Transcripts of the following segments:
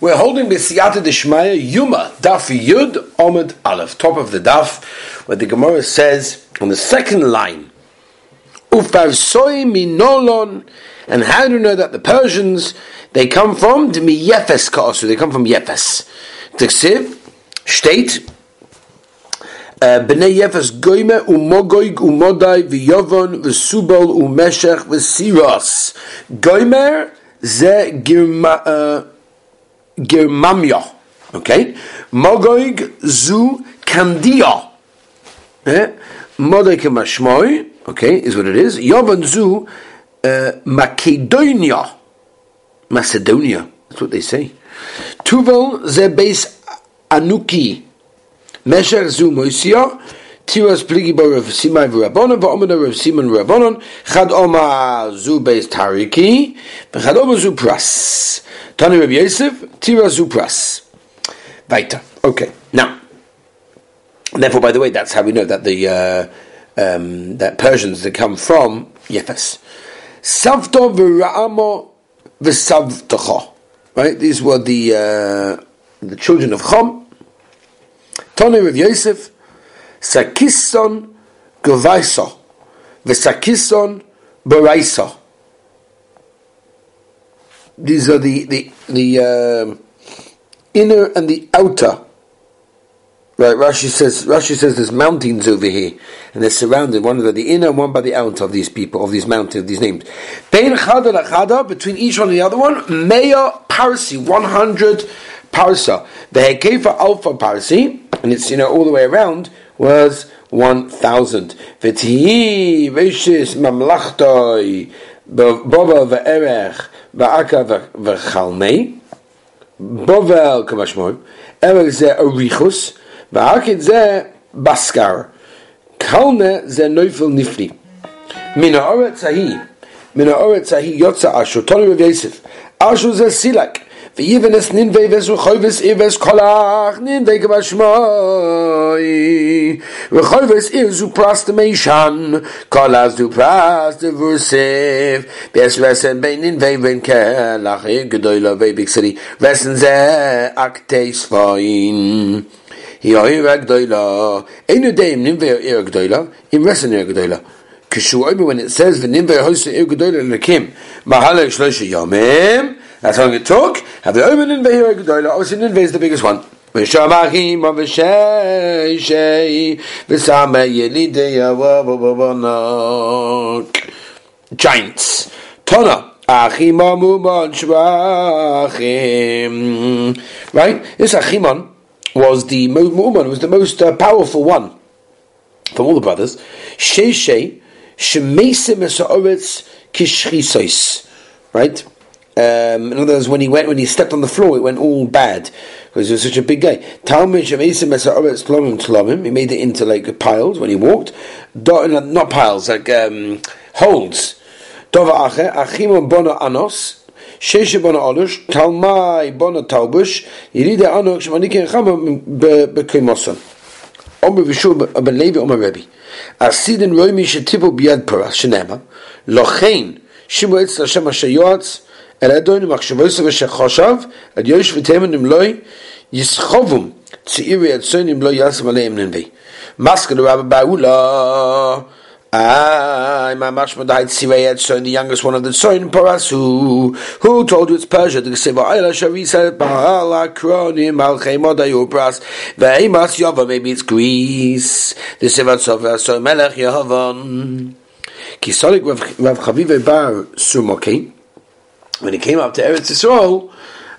We're holding B'siyata D'Shmaya Yuma Daf Yud Omid Aleph, top of the Daf, where the Gemara says on the second line, Ufarsoi Minolon. And how do you know that the Persians, they come from Dmi Yefes Ka'asu? They come from Yefes. T'ksiv state Bnei Yefes Goyme Umogoig Umodai V'Yovon V'Subol Umeshech V'Siros. Goymer Ze Germamia, okay? Mogoig zu Candia. Modoike Mashmoi, okay, is what it is. Yovan zu Macedonia. Macedonia, that's what they say. Tuval ze base Anuki. Mesher zu Moisia. Tiras pligibo Rav Simai v'Rabbonon, v'Omeno Rav Simon v'Rabbonon, chad oma zu beis Tariki, v'chad oma zu pras. Tani Rabbi Yosef, tiras zu pras. Weiter. Okay. Now, therefore, by the way, that's how we know that the that Persians that come from Yefes. Savto v'Ra'amo v'Savtocha. Right? These were the children of Chom. Tani Rabbi Yosef. Sakison Govaiso, Vesakison Baraiso. These are the inner and the outer. Right, Rashi says there's mountains over here, and they're surrounded one by the inner and one by the outer of these people, of these mountains, of these names. Bein chada lachada, between each one and the other one, Maya Parsi, 100 Parsa. The Hekefa Alpha Parsi, and it's, you know, all the way around, was 1,000. V'tihi v'ishis mamlachtoi bova v'erech v'aka v'chalmei bovel k'mashmoi erech ze orichus v'akid ze baskar kalne ze noifel nifli min ha'oretz hahi yotza ashu tonu Rav Yosef ashu ze silak v'yivenes ninvei v'suchoyves ives kolach ninvei k'mashmoi v'choyves ivesu prastameshan kolaz du prastavusev v'es v'esen ben ninvei v'enke lachir g'doyla v'biksari v'esen ze aktei svayin hi'oira g'doyla einu deim ninvei oira g'doyla im v'esen oira g'doyla k'shu'oibu. When it says v'ninvei hosu oira g'doyla l'kim mahalek shloshi yomim, that's how it took. Have the omen in Vehira Gedola. Obviously, Ninve is the biggest one. Vishamachim of Veshei Visame Yelideya Wabababonok. Giants. Tona. Achimamumon Shvachim. Right? This Achimon was the most powerful one from all the brothers. Sheshei Shemesim Esaoretz Kishchisois. Right? In other words, when he stepped on the floor, it went all bad because he was such a big guy. He made it into like piles when he walked, not piles, like holes. The youngest one of the son, Parasu, who told you it's Persia. Maybe it's Greece. When he came up to Eretz Yisrael,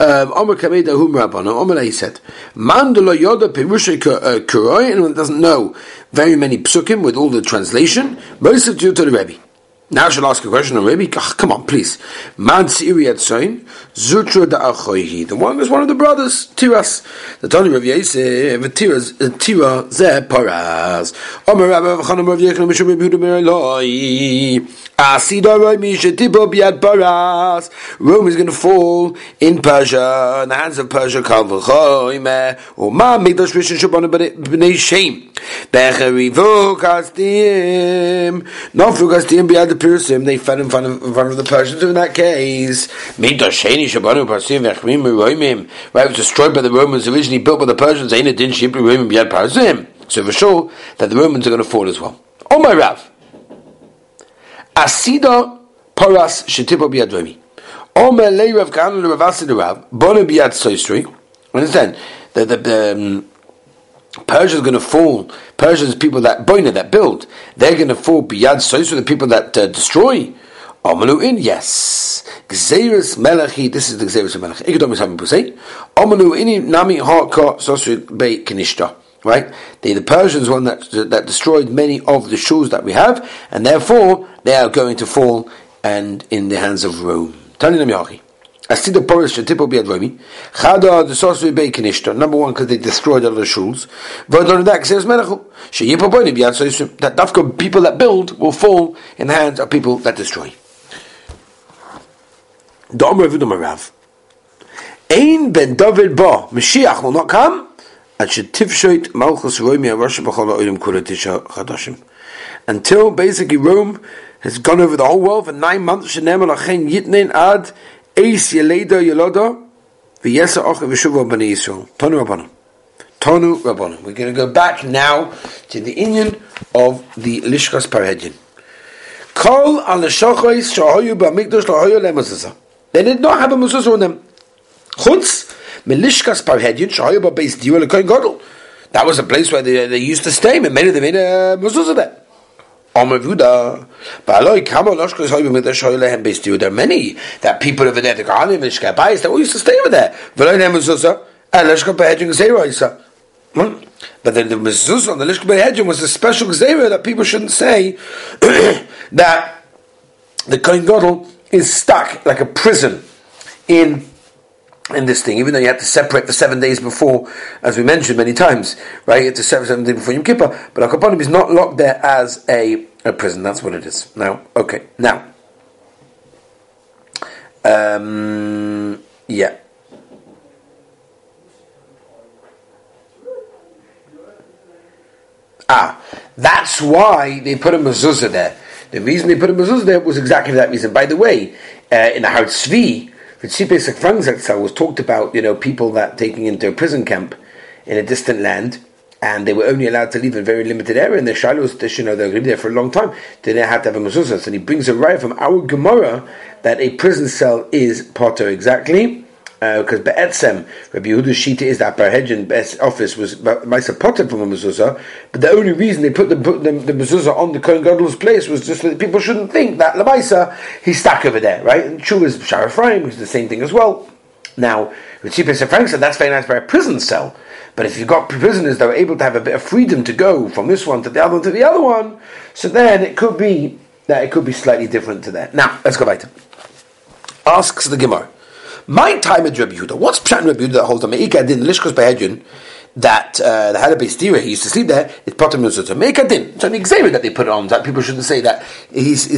Omer Kamei Dahum Rabbana, Omer he said, Man delo yoda pirusha kuroi, anyone doesn't know very many psukim with all the translation, Moshe to the Rebbe. Now I shall ask a question on Rebbe, come on, please. Man tziri yatsoin, zutra da'achoihi, the one was one of the brothers, Tiras, the Tony Rav Yosef, Tira ze paras. Omer Rabbi Chanam Rav Yechon, Mishum Rav Yehuda Mer Eloi, Rome is going to fall in Persia, in the hands of Persia. Pirsim, they fed in front of the Persians. In that case, right, it was destroyed by the Romans, originally built by the Persians. Ain't it didn't simply Roman Biad Parzim? So for sure that the Romans are going to fall as well. Oh my Rav, Asida Paras Shetipa Biad Romi. Oh my Le Rav Kanan Rav Asida Rav Bona Biad Soistri. Understand that the Persia's going to fall. Persia's people that boina, that build, they're going to fall. Biyad soisu, the people that destroy. Omanu in, yes. Gzeirus melachi, this is the Gzeirus melachi. Ikodomis having pusei. Omanu in nami harka sosu bei kinishta. Right? The Persians one that destroyed many of the shuls that we have, and therefore they are going to fall and in the hands of Rome. Tani namihachi. Number one, because they destroyed all the shuls. That dafka people that build will fall in the hands of people that destroy. Ein ben David ba Mashiach will not come. Until basically Rome has gone over the whole world for 9 months. Eis Yeleda Yeloda V'yesa Ocha V'shuva B'nei Yisrael. Tonu Rabbanu. We're going to go back now to the Inyan of the Lishkas Parhedrin. Kol al-Shochois Shahoyu B'amikdosh Lahoyu Le'mezuzah. They did not have a mezuzah on them. Chutz Melishkas Parhedrin Shahoyu B'beis Dira L'Kohen Gadol. That was a place where they used to stay. And they made a mezuzah there. There are many that people over there, the Kohanim and Lishkas Bayis, they all used to stay over there. But then the mezuzah on the Lishkas Parhedrin was a special gzeira that people shouldn't say that the Kohen Gadol is stuck like a prison in this thing, even though you had to separate for 7 days before, as we mentioned many times, right? You had to separate 7 days before Yom Kippur, but Al Kapanim is not locked there as a prison. That's what it is. That's why they put a mezuzah there. The reason they put a mezuzah there was exactly that reason. By the way, in the Har Tzvi, was talked about, people that taking into a prison camp in a distant land, and they were only allowed to leave in a very limited area, and the shilohs, they're going to be there for a long time, they didn't have to have a mezuzah. So he brings a raya from our Gemara that a prison cell is potter exactly, because be'etzem, Rabbi Yehuda's shita is that Parhedrin's office was ma'aser potter from a mezuzah, but the only reason they put the mezuzah on the Kohen Gadol's place was just that people shouldn't think that l'maisa, he's stuck over there, right? And true is Shara Ephraim, which is the same thing as well. Now, with Tzipes Frank said that's very nice for a prison cell, but if you've got prisoners that are able to have a bit of freedom to go from this one to the other one to the other one, so then it could be that it could be slightly different to that. Now, let's go back. Asks the Gemara, my time at Rabbi Yehuda, what's Pshat in Rabbi Yehuda that holds on Me'ika Din Lishkas Parhedrin that the had a beis dira, he used to sleep there, it's Potter Mezuzah. Me'ika Din, it's an examine that they put on, that people shouldn't say that he's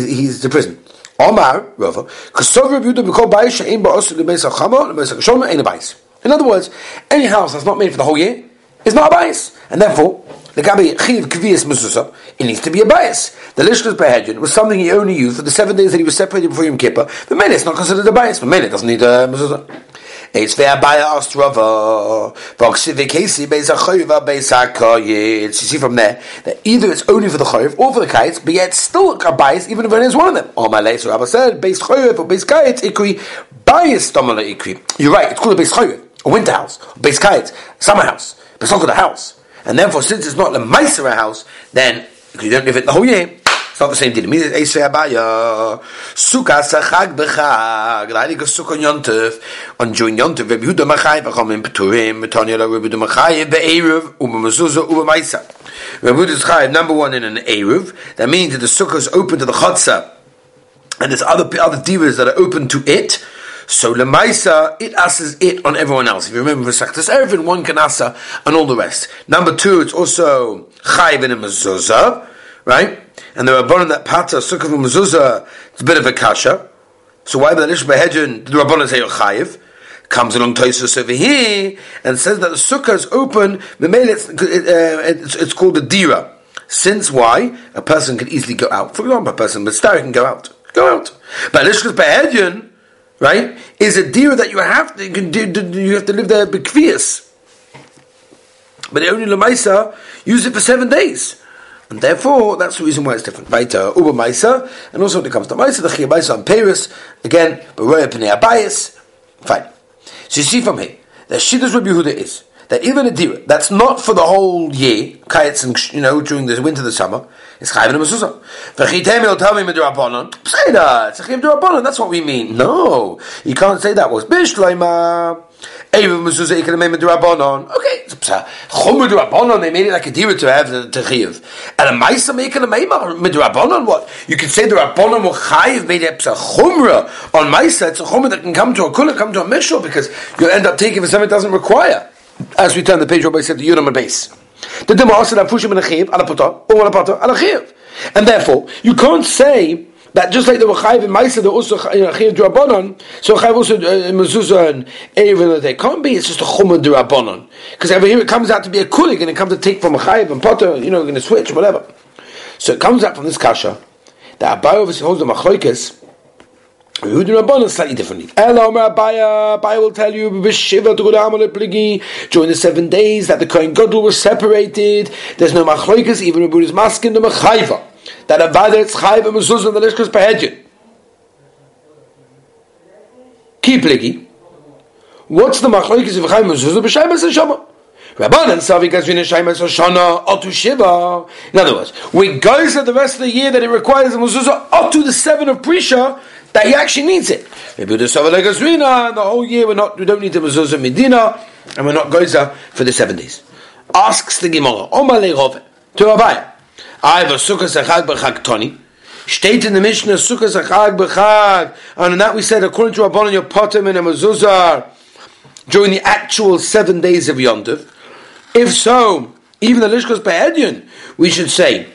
the prison. Omar, Rava, Kasov Rabbi Yehuda B'kol Bayis She'im Ba'osu L'meis HaChama L'meis HaKashoma Ein HaBayis. In other words, any house that's not made for the whole year is not a bias. And therefore, the Gabi Chiv Kvias Mezuzah, it needs to be a bias. The Lishkas Parhedrin was something he only used for the 7 days that he was separated before Yom Kippur. But mainly it's not considered a bias. But mainly it doesn't need a Mezuzah. It's fair by asked Rava. You see from there that either it's only for the Chayiv or for the Kayetz, but yet still a bias even if it is one of them. Oh my lace, Rava said, based Chayiv or based Kayetz, Ikri, bias Domala Ikri. You're right, it's called a based Chayiv. A winter house, a base kite, a summer house, but it's not called a house. And therefore, since it's not a meiser house, then because you don't live it the whole year, it's not the same thing. It means it's Sukkah sachag b'chag. Like a Sukkah Yom Tov, on during Yom Tov, Rabbi Yehuda Machayev, Achomim Peturim, Tanya Rabbi Yehuda Machayev, Be'eruv, Ubamezuzah, Ubameiser. Rabbi Yehuda Machayev, number one in an Eruv. That means that the Sukkah is open to the Chatzah, and there's other divas that are open to it. So lemaisa, it asses it on everyone else. If you remember for Sachtas Erevin, one can assa and all the rest. Number two, it's also chayiv in a mezuzah, right? And the Rabbanon that pata sukkah from mezuzah, it's a bit of a kasha. So why the Lishkas Parhedrin, the Rabbanon say chayiv? Comes along Tosus over here and says that the sukkah is open. It's called a dira. Since why? A person can easily go out. For example, a person with star can go out. Go out. But Lishkas Parhedrin, right, is a deer that you have to live there b'kvias. But only Lamaisa use it for 7 days. And therefore, that's the reason why it's different. Vaita Uba Maisa, and also when it comes to Maisa, the Chia Maisa and Paris, again, Beroya Pnei Abayis. Fine. So you see from here, the Shidduch Rabbi Yehuda is that even a dira that's not for the whole year, kayets and during the winter, the summer, it's chayv and mezuzah. Say that it's a chayv d'rabanan. That's what we mean. No, you can't say that was bishleima. Even mezuzah you can make d'rabanan. Okay, chumur d'rabanan. They made it like a dira to have the chayv. And a ma'isa make it a meimah d'rabanan. What you can say d'rabanan or chayv made it a chumra on ma'isa. It's a chumra that can come to a kula, come to a mishul, because you'll end up taking for something it doesn't require. As we turn the page, Rabbi said the Yudam and base. The Dima also that pushim in a chiv, alapata, or alapata, alachiv. And therefore, you can't say that just like the Wachayiv and Maisa, they're also Chiv Durabonon, so Chayiv also Mezuzah and Eivin, they can't be, it's just a Chumah Durabonon. Because over here it comes out to be a Kulig, and it comes to take from a Chayiv and Potter, you're going to switch, whatever. So it comes out from this Kasha, that Abaye obviously holds the Machoikis. Who do Rabbanon slightly differently? Ela Omer Abaya, Abaya will tell you b'shiva to go down on the pligi during the 7 days that the Kohen Gadol was separated. There's no machloikas, even Rabbi Yehuda's masking the mechayva that avada it's chayva mezuzah and the Lishkas Parhedrin. Ki pligi. What's the machloikas of chayva mezuzah b'shaymas and shama? Rabbanon savi kasvin shaymas shana otu shiva. In other words, we go to the rest of the year that it requires a mezuzah up to the 7 of Prisha. That he actually needs it. Maybe the whole year we don't need the mezuzah medina, and we're not goza for the 7 days. Asks the Gemara, Omar le'Rove to Abaye. I have a Sukkah Zachag B'Chag Toni. State in the Mishnah Sukkah Zachag B'Chag, and in that we said according to Rabbanan your potem and a mezuzah during the actual 7 days of Yom Tov. If so, even the Lishkas Parhedrin, we should say.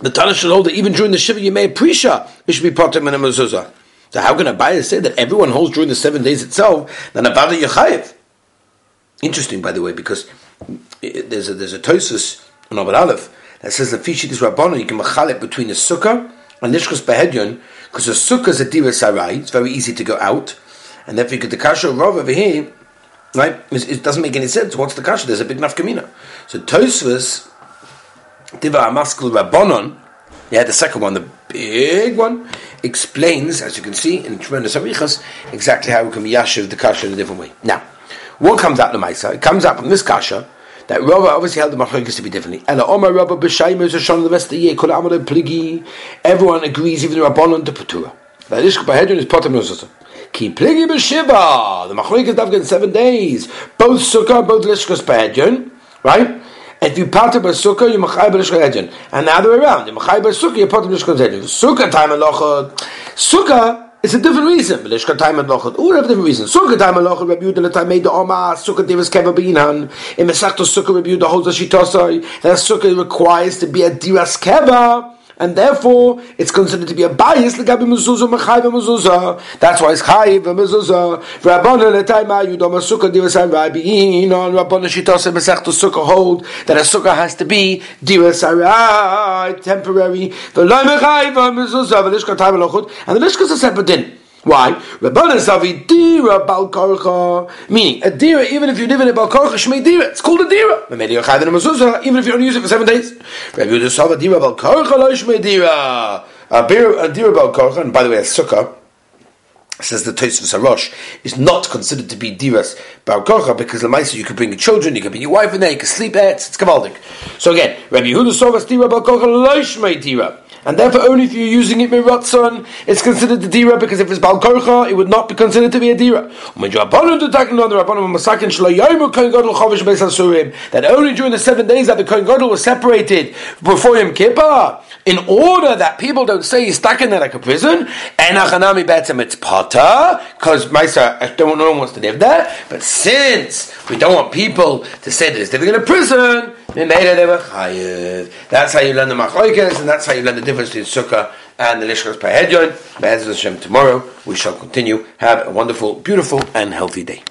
The Tana should hold that even during the Shiva Yemei Prisha, it should be potem and a mezuzah. So how can Abaye say that everyone holds during the 7 days itself? Then avada yechayev. Interesting, by the way, because there's a Tosus on Amud Aleph that says that fishi this Rabbanon you can mechalek between the Sukkah and Lishkas Parhedrin, because the Sukkah is a dira sarai. It's very easy to go out, and therefore you could the kasha rov over here. Right, it doesn't make any sense. What's the kasha? There's a big nafkamina. So Tosus. Diva Amaskul Rabbanon, the second one, the big one, explains, as you can see in Tremendous Arichas, exactly how we can yashiv the kasha in a different way. Now, what comes out of the Maisa? It comes out from this kasha that Rabbah obviously held the Machlokes to be differently. Ela Omer Rabbah b'Shaim Rosh Hashanah the rest of the year. Kol Amud Pligi. Everyone agrees, even the Rabbanon to Patura. That Lishkas Parhedrin is Potem Mezuzah. Ki Pligi b'Shiva. The Machlokes davka in 7 days. Both Sukkah, both Lishkas Parhedrin, right? If you part by sukkah, you machai by Lishkas Parhedrin, and the other way around, you machai by sukkah, you part by Lishkas Parhedrin. Sukkah time and lochad. Sukkah is a different reason. Lishka time and lochad. All have different reasons. Sukkah time and lochad. Rabbi Yehuda time made the Omar. Sukkah divas keva beinan. In Masechtos Sukkah, Rabbi Yehuda holds a shitosai that sukkah requires to be a diras keva, and therefore it's considered to be a bias. L'gabi mezuzah machai by mezuzah. That's why it's chai by mezuzah. Rabbanan letaima yudom sukkah dirasai rabiinon. Rabbanan shitosai Masechtos Sukkah hold that a sukkah has to be dirasai temporary. The loy machai by mezuzah. The lishka time lochut and the lishkas a separate din. Why? Rabbanan savi dira balkorcha. Meaning a dira, even if you live in a balkorcha shmei dira, it's called a dira. Even if you only use it for 7 days. Rabbi Yehuda savi dira balkorcha lo shmei dira. A dira balkorcha, and by the way, a sukkah. Says the Tosfos HaRosh is not considered to be diras bar korcha because l'maisa you can bring your children, you can bring your wife in there, you can sleep there. It's kavaldik. So again, Rabbi Yehuda sovas dira bar korcha loish may dira, and therefore only if you're using it miratzon it's considered a dira, because if it's bar korcha it would not be considered to be a dira. That only during the 7 days that the Kohen Gadol was separated before Yom Kippur, in order that people don't say he's stuck in there like a prison. Enachanami betzem it's part. Because Maisa, no one wants to live there, but since we don't want people to say that it's living in a prison, that's how you learn the Machlokes, and that's how you learn the difference between Sukkah and the Lishkas Parhedrin. Be'ez Hashem, tomorrow we shall continue. Have a wonderful, beautiful, and healthy day.